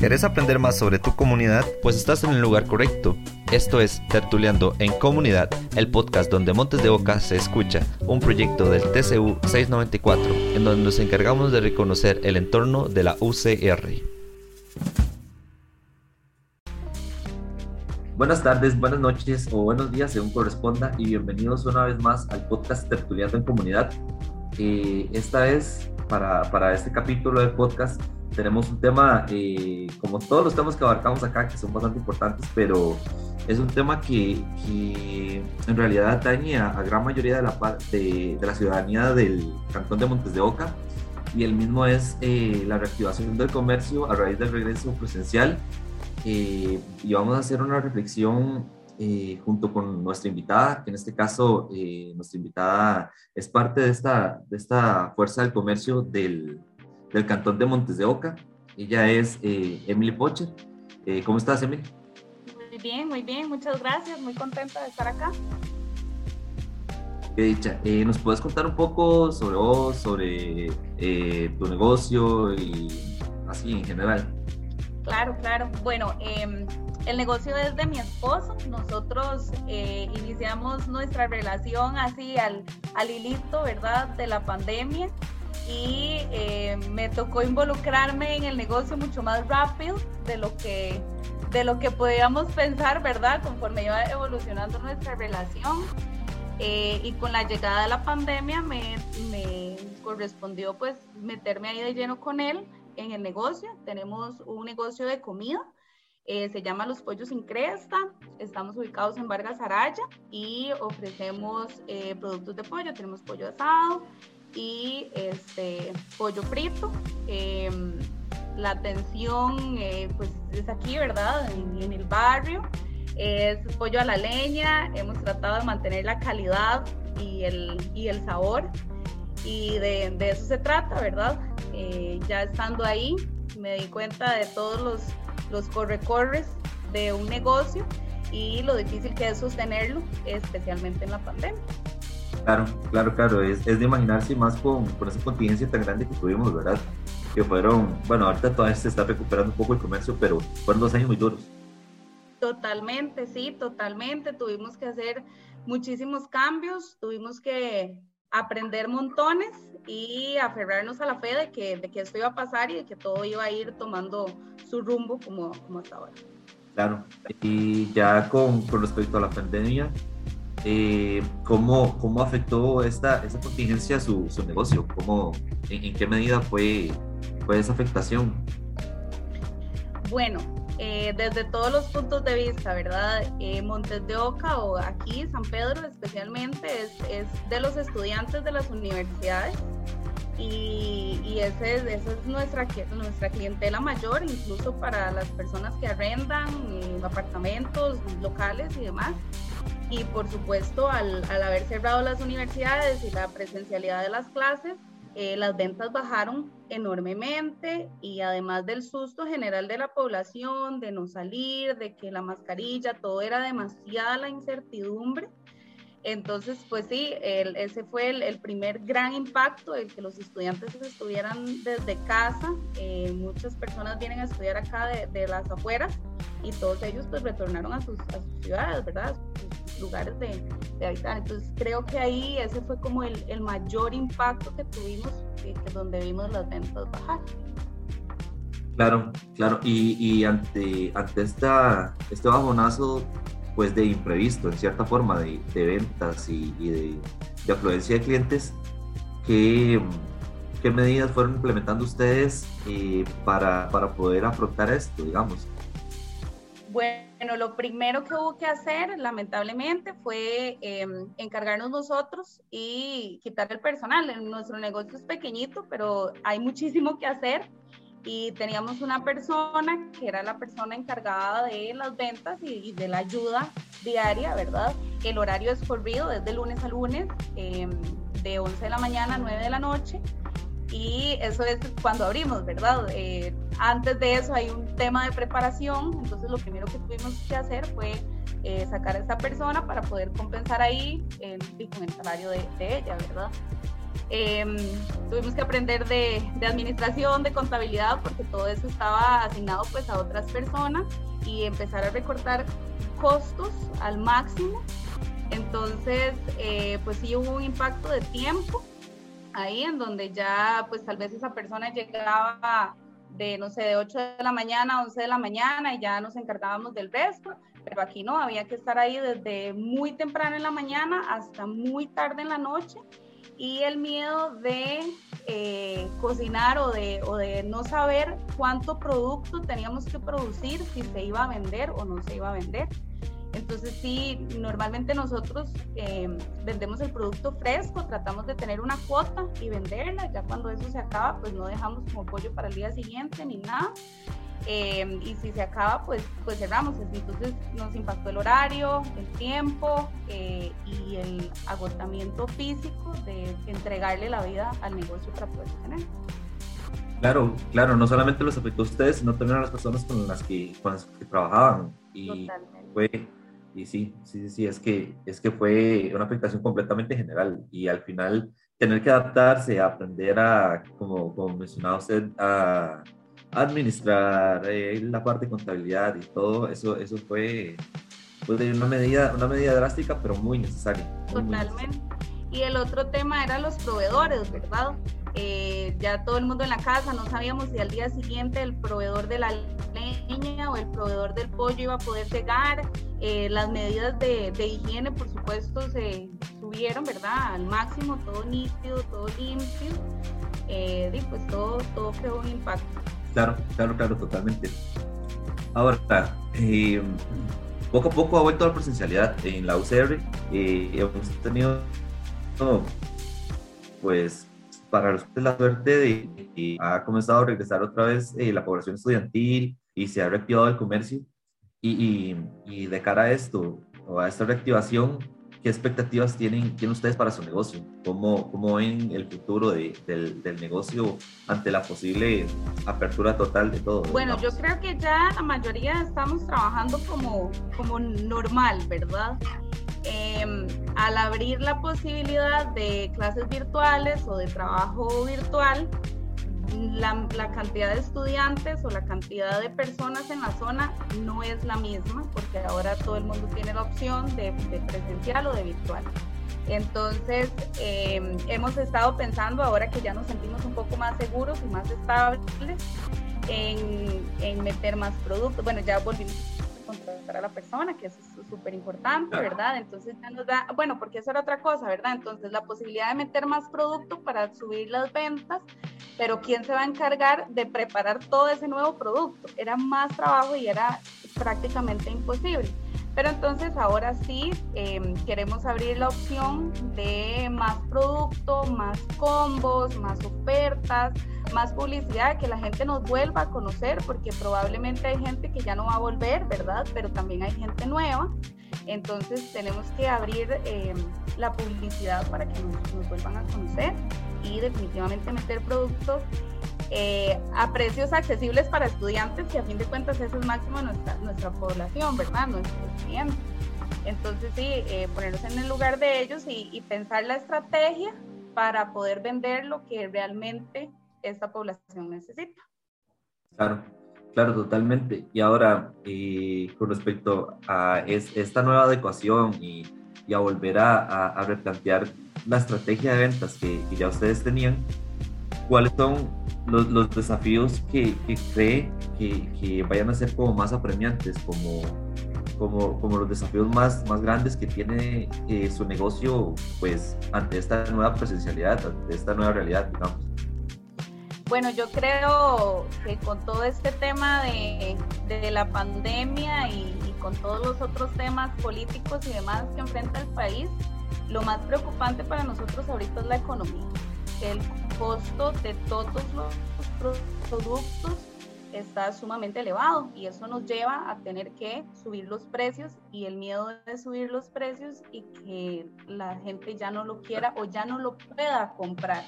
¿Querés aprender más sobre tu comunidad? Pues estás en el lugar correcto. Esto es Tertuleando en Comunidad, el podcast donde Montes de Oca se escucha, un proyecto del TCU 694, en donde nos encargamos de reconocer el entorno de la UCR. Buenas tardes, buenas noches o buenos días según corresponda y bienvenidos una vez más al podcast Tertuleando en Comunidad. Esta vez, para este capítulo del podcast, tenemos un tema, como todos los temas que abarcamos acá, que son bastante importantes, pero es un tema que en realidad atañe a gran mayoría de la ciudadanía del cantón de Montes de Oca, y el mismo es la reactivación del comercio a raíz del regreso presencial, y vamos a hacer una reflexión junto con nuestra invitada, que en este caso nuestra invitada es parte de esta fuerza del comercio del cantón de Montes de Oca. Ella es Emily Pocher. ¿Cómo estás, Emily? Muy bien, muchas gracias, muy contenta de estar acá. Qué dicha. ¿Nos puedes contar un poco sobre vos, sobre tu negocio y así en general? Claro. Bueno, el negocio es de mi esposo. Nosotros iniciamos nuestra relación así al hilito, ¿verdad?, de la pandemia. Y me tocó involucrarme en el negocio mucho más rápido de lo que podíamos pensar, ¿verdad? Conforme iba evolucionando nuestra relación. Y con la llegada de la pandemia me correspondió pues meterme ahí de lleno con él en el negocio. Tenemos un negocio de comida, se llama Los Pollos sin Cresta. Estamos ubicados en Vargas Araya y ofrecemos productos de pollo. Tenemos pollo asado y pollo frito. La atención pues es aquí, ¿verdad?, en el barrio. Es pollo a la leña. Hemos tratado de mantener la calidad y el sabor, y de eso se trata, ¿verdad? Ya estando ahí me di cuenta de todos los corre-corres de un negocio y lo difícil que es sostenerlo, especialmente en la pandemia. Claro, es de imaginarse, más con esa contingencia tan grande que tuvimos, ¿verdad? Que fueron, bueno, ahorita todavía se está recuperando un poco el comercio, pero fueron 2 años muy duros. Totalmente, tuvimos que hacer muchísimos cambios, tuvimos que aprender montones y aferrarnos a la fe de que esto iba a pasar y de que todo iba a ir tomando su rumbo como hasta ahora. Claro, y ya con respecto a la pandemia, ¿Cómo afectó esta contingencia su negocio? ¿En qué medida fue esa afectación? Bueno, desde todos los puntos de vista, ¿verdad? Montes de Oca, o aquí San Pedro especialmente, es de los estudiantes de las universidades, y esa es nuestra clientela mayor, incluso para las personas que arrendan apartamentos, locales y demás. Y por supuesto, al haber cerrado las universidades y la presencialidad de las clases, las ventas bajaron enormemente, y además del susto general de la población, de no salir, de que la mascarilla, todo era demasiada la incertidumbre. Entonces, pues sí, ese fue el primer gran impacto, el que los estudiantes estuvieran desde casa. Muchas personas vienen a estudiar acá de las afueras, y todos ellos pues retornaron a sus ciudades, ¿verdad?, lugares de habitar. Entonces creo que ahí ese fue como el mayor impacto que tuvimos, donde vimos las ventas bajar. Claro, y ante este bajonazo pues de imprevisto, en cierta forma, de ventas y de afluencia de clientes, ¿qué medidas fueron implementando ustedes para poder afrontar esto, digamos? Bueno, lo primero que hubo que hacer, lamentablemente, fue encargarnos nosotros y quitar el personal. Nuestro negocio es pequeñito, pero hay muchísimo que hacer, y teníamos una persona que era la persona encargada de las ventas y de la ayuda diaria, ¿verdad? El horario es corrido, desde lunes a lunes, de 11 de la mañana a 9 de la noche. Y eso es cuando abrimos, ¿verdad? Antes de eso hay un tema de preparación, entonces lo primero que tuvimos que hacer fue sacar a esta persona para poder compensar ahí con el salario de ella, ¿verdad? Tuvimos que aprender de administración, de contabilidad, porque todo eso estaba asignado pues a otras personas, y empezar a recortar costos al máximo. Entonces, pues sí hubo un impacto de tiempo ahí, en donde ya pues tal vez esa persona llegaba de, no sé, de 8 de la mañana a 11 de la mañana y ya nos encargábamos del resto, pero aquí no, había que estar ahí desde muy temprano en la mañana hasta muy tarde en la noche, y el miedo de cocinar o de no saber cuánto producto teníamos que producir, si se iba a vender o no se iba a vender. Entonces sí, normalmente nosotros vendemos el producto fresco, tratamos de tener una cuota y venderla, ya cuando eso se acaba pues no dejamos como pollo para el día siguiente ni nada, y si se acaba pues cerramos. Entonces nos impactó el horario, el tiempo y el agotamiento físico de entregarle la vida al negocio para poder tener. Claro, no solamente los afectó a ustedes, sino también a las personas con las que trabajaban. Y totalmente. Sí, es que fue una afectación completamente general, y al final tener que adaptarse, aprender a, como mencionaba usted, a administrar la parte de contabilidad y todo, eso fue pues, una medida drástica, pero muy necesaria. Totalmente. Y el otro tema eran los proveedores, ¿verdad? Ya todo el mundo en la casa, no sabíamos si al día siguiente el proveedor de la leña o el proveedor del pollo iba a poder llegar. Las medidas de higiene, por supuesto, se subieron, ¿verdad? Al máximo, todo nítido, todo limpio, y pues todo creó un impacto. Claro, totalmente. Ahora, poco a poco ha vuelto a la presencialidad en la UCR. Hemos tenido, pues, para los que la suerte de que ha comenzado a regresar otra vez la población estudiantil y se ha reactivado el comercio. Y de cara a esto, o a esta reactivación, ¿qué expectativas tienen ustedes para su negocio? ¿Cómo ven el futuro del negocio ante la posible apertura total de todo? Bueno, yo creo que ya la mayoría estamos trabajando como normal, ¿verdad? Al abrir la posibilidad de clases virtuales o de trabajo virtual, la cantidad de estudiantes o la cantidad de personas en la zona no es la misma, porque ahora todo el mundo tiene la opción de presencial o de virtual. Entonces hemos estado pensando, ahora que ya nos sentimos un poco más seguros y más estables, en meter más productos. Bueno, ya volvimos a contratar a la persona, que eso es súper importante, ¿verdad? Entonces ya nos da, bueno, porque eso era otra cosa, ¿verdad? Entonces la posibilidad de meter más producto para subir las ventas, pero ¿quién se va a encargar de preparar todo ese nuevo producto? Era más trabajo y era prácticamente imposible. Pero entonces ahora sí queremos abrir la opción de más producto, más combos, más ofertas, más publicidad, que la gente nos vuelva a conocer, porque probablemente hay gente que ya no va a volver, ¿verdad? Pero también hay gente nueva. Entonces tenemos que abrir la publicidad para que nos vuelvan a conocer, y definitivamente meter productos a precios accesibles para estudiantes, que a fin de cuentas eso es máximo nuestra población, ¿verdad? Nuestros clientes. Entonces sí, ponernos en el lugar de ellos y pensar la estrategia para poder vender lo que realmente esta población necesita. Claro, totalmente. Y ahora, con respecto a esta nueva adecuación y a volver a replantear la estrategia de ventas que ya ustedes tenían, ¿cuáles son los desafíos que cree que vayan a ser como más apremiantes, como los desafíos más grandes que tiene su negocio pues ante esta nueva presencialidad, ante esta nueva realidad, digamos? Bueno, yo creo que con todo este tema de la pandemia y con todos los otros temas políticos y demás que enfrenta el país, lo más preocupante para nosotros ahorita es la economía. El costo de todos los productos está sumamente elevado, y eso nos lleva a tener que subir los precios, y el miedo de subir los precios y que la gente ya no lo quiera o ya no lo pueda comprar.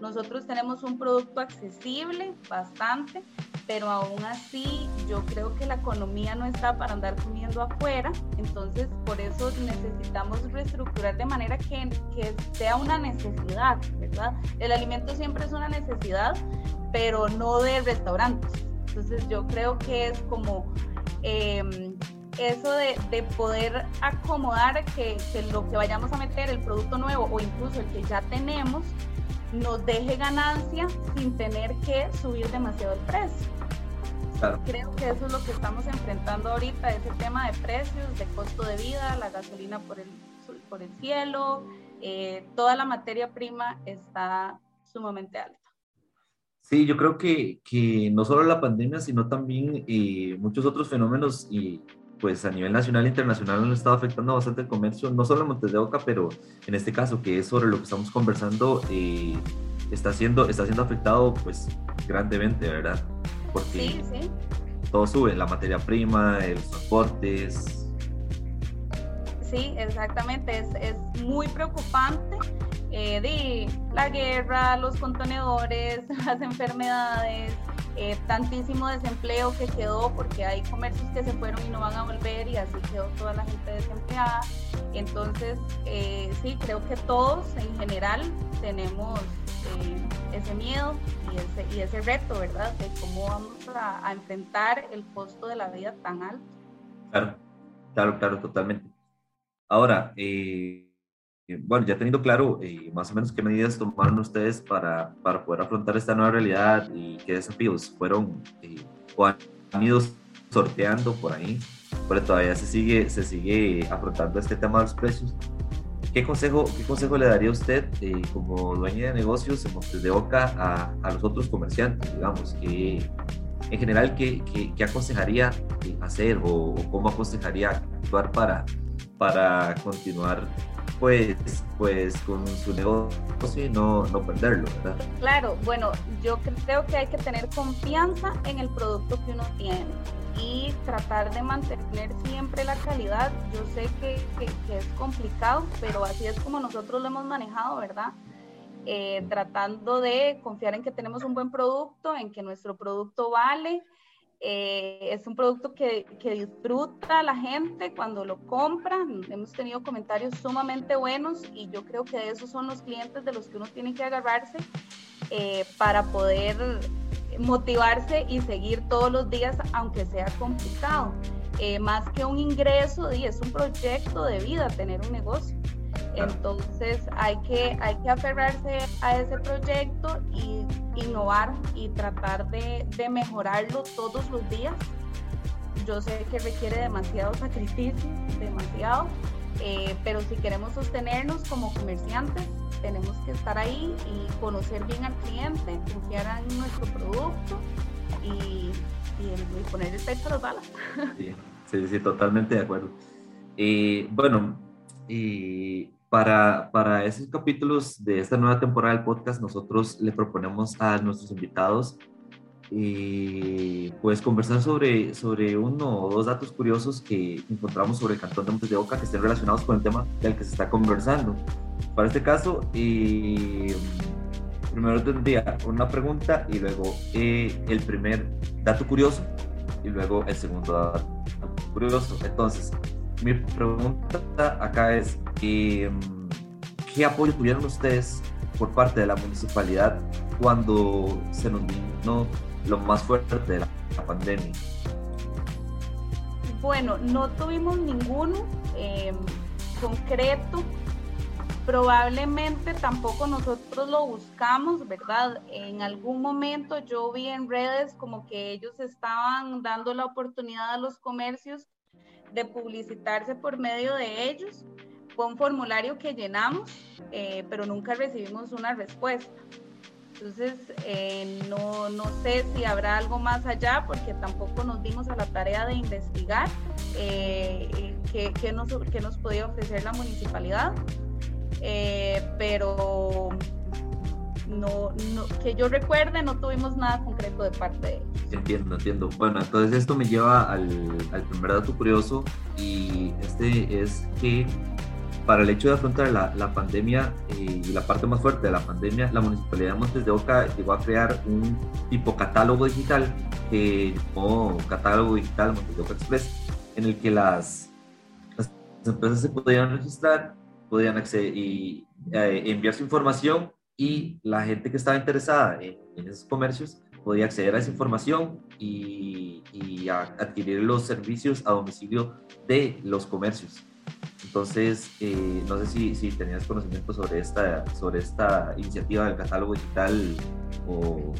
Nosotros tenemos un producto accesible bastante, pero aún así yo creo que la economía no está para andar comiendo afuera, entonces por eso necesitamos reestructurar de manera que sea una necesidad, ¿verdad? El alimento siempre es una necesidad, pero no de restaurantes. Entonces yo creo que es como eso de poder acomodar que lo que vayamos a meter, el producto nuevo o incluso el que ya tenemos, nos deje ganancia sin tener que subir demasiado el precio. Claro. Creo que eso es lo que estamos enfrentando ahorita, ese tema de precios, de costo de vida, la gasolina por el cielo, toda la materia prima está sumamente alta. Sí, yo creo que no solo la pandemia, sino también muchos otros fenómenos y pues a nivel nacional e internacional nos está afectando bastante el comercio, no solo en Montes de Oca, pero en este caso que es sobre lo que estamos conversando, está siendo afectado pues grandemente, ¿verdad? Porque sí. Todo sube, la materia prima, los transportes. Sí, exactamente, es muy preocupante de la guerra, los contenedores, las enfermedades, tantísimo desempleo que quedó porque hay comercios que se fueron y no van a volver y así quedó toda la gente desempleada. Entonces, sí, creo que todos en general tenemos ese miedo y ese reto, ¿verdad? De cómo vamos a enfrentar el costo de la vida tan alto. Claro, totalmente. Ahora, bueno, ya teniendo claro más o menos qué medidas tomaron ustedes para poder afrontar esta nueva realidad y qué desafíos fueron o han ido sorteando por ahí, pero todavía se sigue afrontando este tema de los precios. ¿Qué consejo le daría usted como dueña de negocios en Montes de Oca a los otros comerciantes, digamos, que en general qué aconsejaría hacer o cómo aconsejaría actuar para continuar pues con su negocio y no perderlo, ¿verdad? Claro, bueno, yo creo que hay que tener confianza en el producto que uno tiene y tratar de mantener siempre la calidad. Yo sé que es complicado, pero así es como nosotros lo hemos manejado, ¿verdad? Tratando de confiar en que tenemos un buen producto, en que nuestro producto vale, es un producto que disfruta la gente cuando lo compran. Hemos tenido comentarios sumamente buenos y yo creo que esos son los clientes de los que uno tiene que agarrarse para poder motivarse y seguir todos los días, aunque sea complicado. Más que un ingreso, es un proyecto de vida tener un negocio. Entonces hay que aferrarse a ese proyecto y innovar y tratar de mejorarlo todos los días. Yo sé que requiere demasiado sacrificio, pero si queremos sostenernos como comerciantes, tenemos que estar ahí y conocer bien al cliente, confiar en nuestro producto y poner el pecho a las balas. Sí, totalmente de acuerdo. Bueno, para esos capítulos de esta nueva temporada del podcast, nosotros le proponemos a nuestros invitados pues conversar sobre uno o dos datos curiosos que encontramos sobre el Cantón de Montes de Oca que estén relacionados con el tema del que se está conversando. Para este caso, primero tendría una pregunta y luego el primer dato curioso y luego el segundo dato curioso. Entonces, mi pregunta acá es, ¿qué apoyo tuvieron ustedes por parte de la municipalidad cuando se nos vino lo más fuerte de la pandemia? Bueno, no tuvimos ninguno concreto, probablemente tampoco nosotros lo buscamos, ¿verdad? En algún momento yo vi en redes como que ellos estaban dando la oportunidad a los comercios de publicitarse por medio de ellos. Fue un formulario que llenamos, pero nunca recibimos una respuesta. Entonces, no sé si habrá algo más allá, porque tampoco nos dimos a la tarea de investigar qué nos podía ofrecer la municipalidad, pero no, que yo recuerde, no tuvimos nada concreto de parte de ellos. Entiendo. Bueno, entonces esto me lleva al primer dato curioso, y este es que para el hecho de afrontar la pandemia y la parte más fuerte de la pandemia, la Municipalidad de Montes de Oca llegó a crear un tipo catálogo digital, que llamó Catálogo Digital Montes de Oca Express, en el que las empresas se podían registrar, podían acceder y enviar su información, y la gente que estaba interesada en esos comercios podía acceder a esa información y a adquirir los servicios a domicilio de los comercios. Entonces, no sé si tenías conocimiento sobre esta iniciativa del catálogo digital o...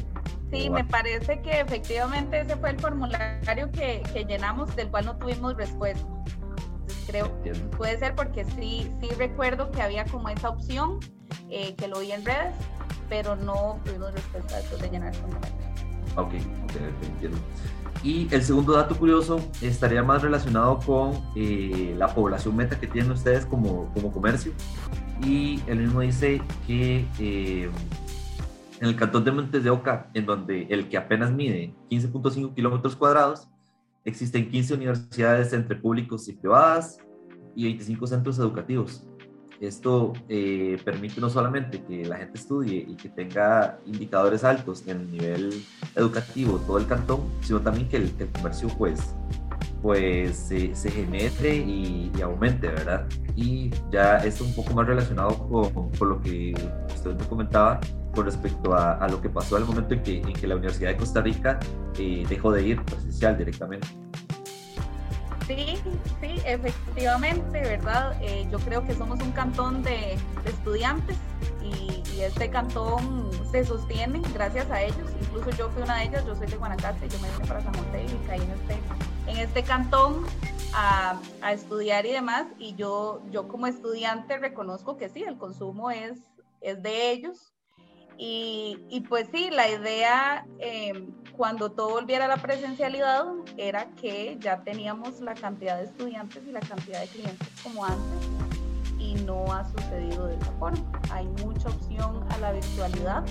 Sí, me parece que efectivamente ese fue el formulario que llenamos, del cual no tuvimos respuesta. Creo, puede ser porque sí recuerdo que había como esa opción, que lo vi en redes, pero no tuvimos respuesta después de llenar el formulario. Okay, entiendo. Y el segundo dato curioso estaría más relacionado con la población meta que tienen ustedes como comercio. Y él mismo dice que en el cantón de Montes de Oca, en donde el que apenas mide 15.5 kilómetros cuadrados, existen 15 universidades entre públicos y privadas y 25 centros educativos. Esto permite no solamente que la gente estudie y que tenga indicadores altos en el nivel educativo todo el cantón, sino también que el comercio pues se genere y aumente, ¿verdad? Y ya esto un poco más relacionado con lo que usted me comentaba con respecto a lo que pasó al momento en que la Universidad de Costa Rica dejó de ir presencial directamente. Sí, efectivamente, ¿verdad? Yo creo que somos un cantón de estudiantes y este cantón se sostiene gracias a ellos. Incluso yo fui una de ellas, yo soy de Guanacaste, yo me vine para San Mateo y caí en este cantón a estudiar y demás. Y yo como estudiante reconozco que sí, el consumo es de ellos. Y pues sí, la idea cuando todo volviera a la presencialidad era que ya teníamos la cantidad de estudiantes y la cantidad de clientes como antes, y no ha sucedido de esa forma. Hay mucha opción a la virtualidad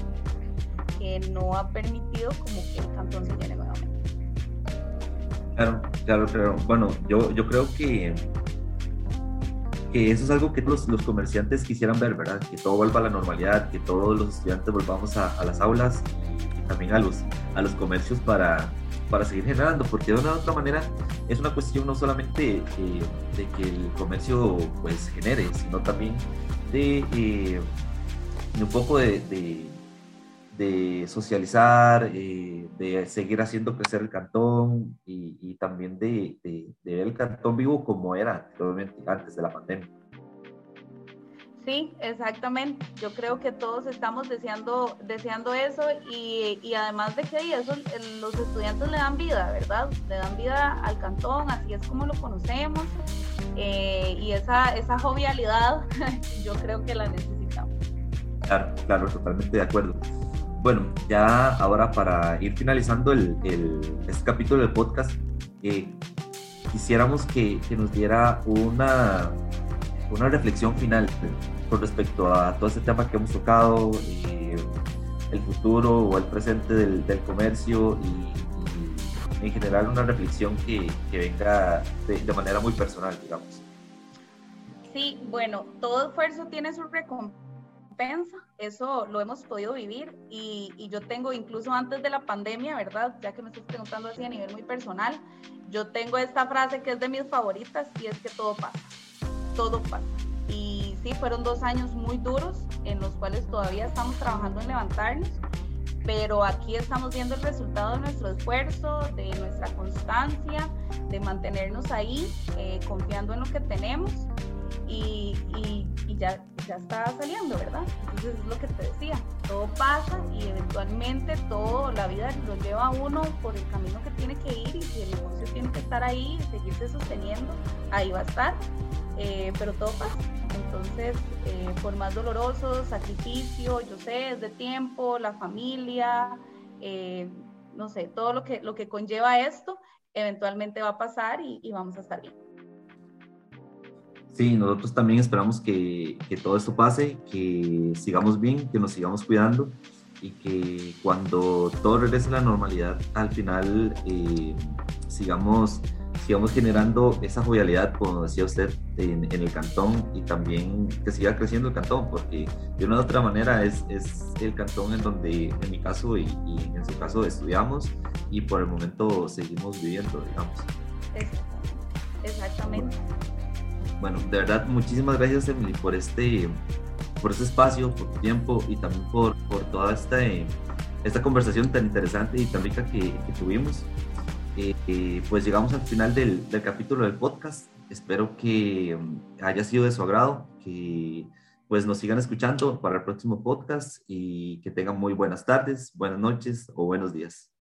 que no ha permitido como que el cantón se llene nuevamente. Claro. Bueno, yo creo que eso es algo que los comerciantes quisieran ver, ¿verdad? Que todo vuelva a la normalidad, que todos los estudiantes volvamos a las aulas y también a los comercios para seguir generando, porque de una u otra manera es una cuestión no solamente de que el comercio pues genere, sino también de un poco de socializar, de seguir haciendo crecer el cantón y también de ver el cantón vivo como era anteriormente, antes de la pandemia. Sí, exactamente. Yo creo que todos estamos deseando eso y además de que eso, los estudiantes le dan vida, ¿verdad? Le dan vida al cantón, así es como lo conocemos, y esa jovialidad yo creo que la necesitamos. Claro, totalmente de acuerdo. Bueno, ya ahora para ir finalizando este capítulo del podcast, quisiéramos que nos diera una reflexión final con respecto a todo este tema que hemos tocado, el futuro o el presente del comercio y en general una reflexión que venga de manera muy personal, digamos. Sí, bueno, todo esfuerzo tiene su recompensa, eso lo hemos podido vivir y yo tengo incluso antes de la pandemia, ¿verdad? Ya que me estás preguntando así a nivel muy personal, yo tengo esta frase que es de mis favoritas y es que todo pasa. Y sí, fueron 2 años muy duros en los cuales todavía estamos trabajando en levantarnos, pero aquí estamos viendo el resultado de nuestro esfuerzo, de nuestra constancia, de mantenernos ahí, confiando en lo que tenemos. Y ya está saliendo, ¿verdad? Entonces es lo que te decía, todo pasa y eventualmente todo, la vida lo lleva a uno por el camino que tiene que ir, y si el negocio tiene que estar ahí y seguirse sosteniendo, ahí va a estar, pero todo pasa. Entonces, por más doloroso, sacrificio, yo sé, es de tiempo, la familia, no sé, todo lo que conlleva esto, eventualmente va a pasar y vamos a estar bien. Sí, nosotros también esperamos que todo esto pase, que sigamos bien, que nos sigamos cuidando y que cuando todo regrese a la normalidad, al final sigamos sigamos generando esa jovialidad, como decía usted, en el cantón, y también que siga creciendo el cantón, porque de una u otra manera es el cantón en donde, en mi caso y en su caso, estudiamos y por el momento seguimos viviendo, digamos. Exactamente. Bueno, de verdad, muchísimas gracias, Emily, por este espacio, por tu tiempo y también por toda esta conversación tan interesante y tan rica que tuvimos. Pues llegamos al final del capítulo del podcast. Espero que haya sido de su agrado, que pues nos sigan escuchando para el próximo podcast y que tengan muy buenas tardes, buenas noches o buenos días.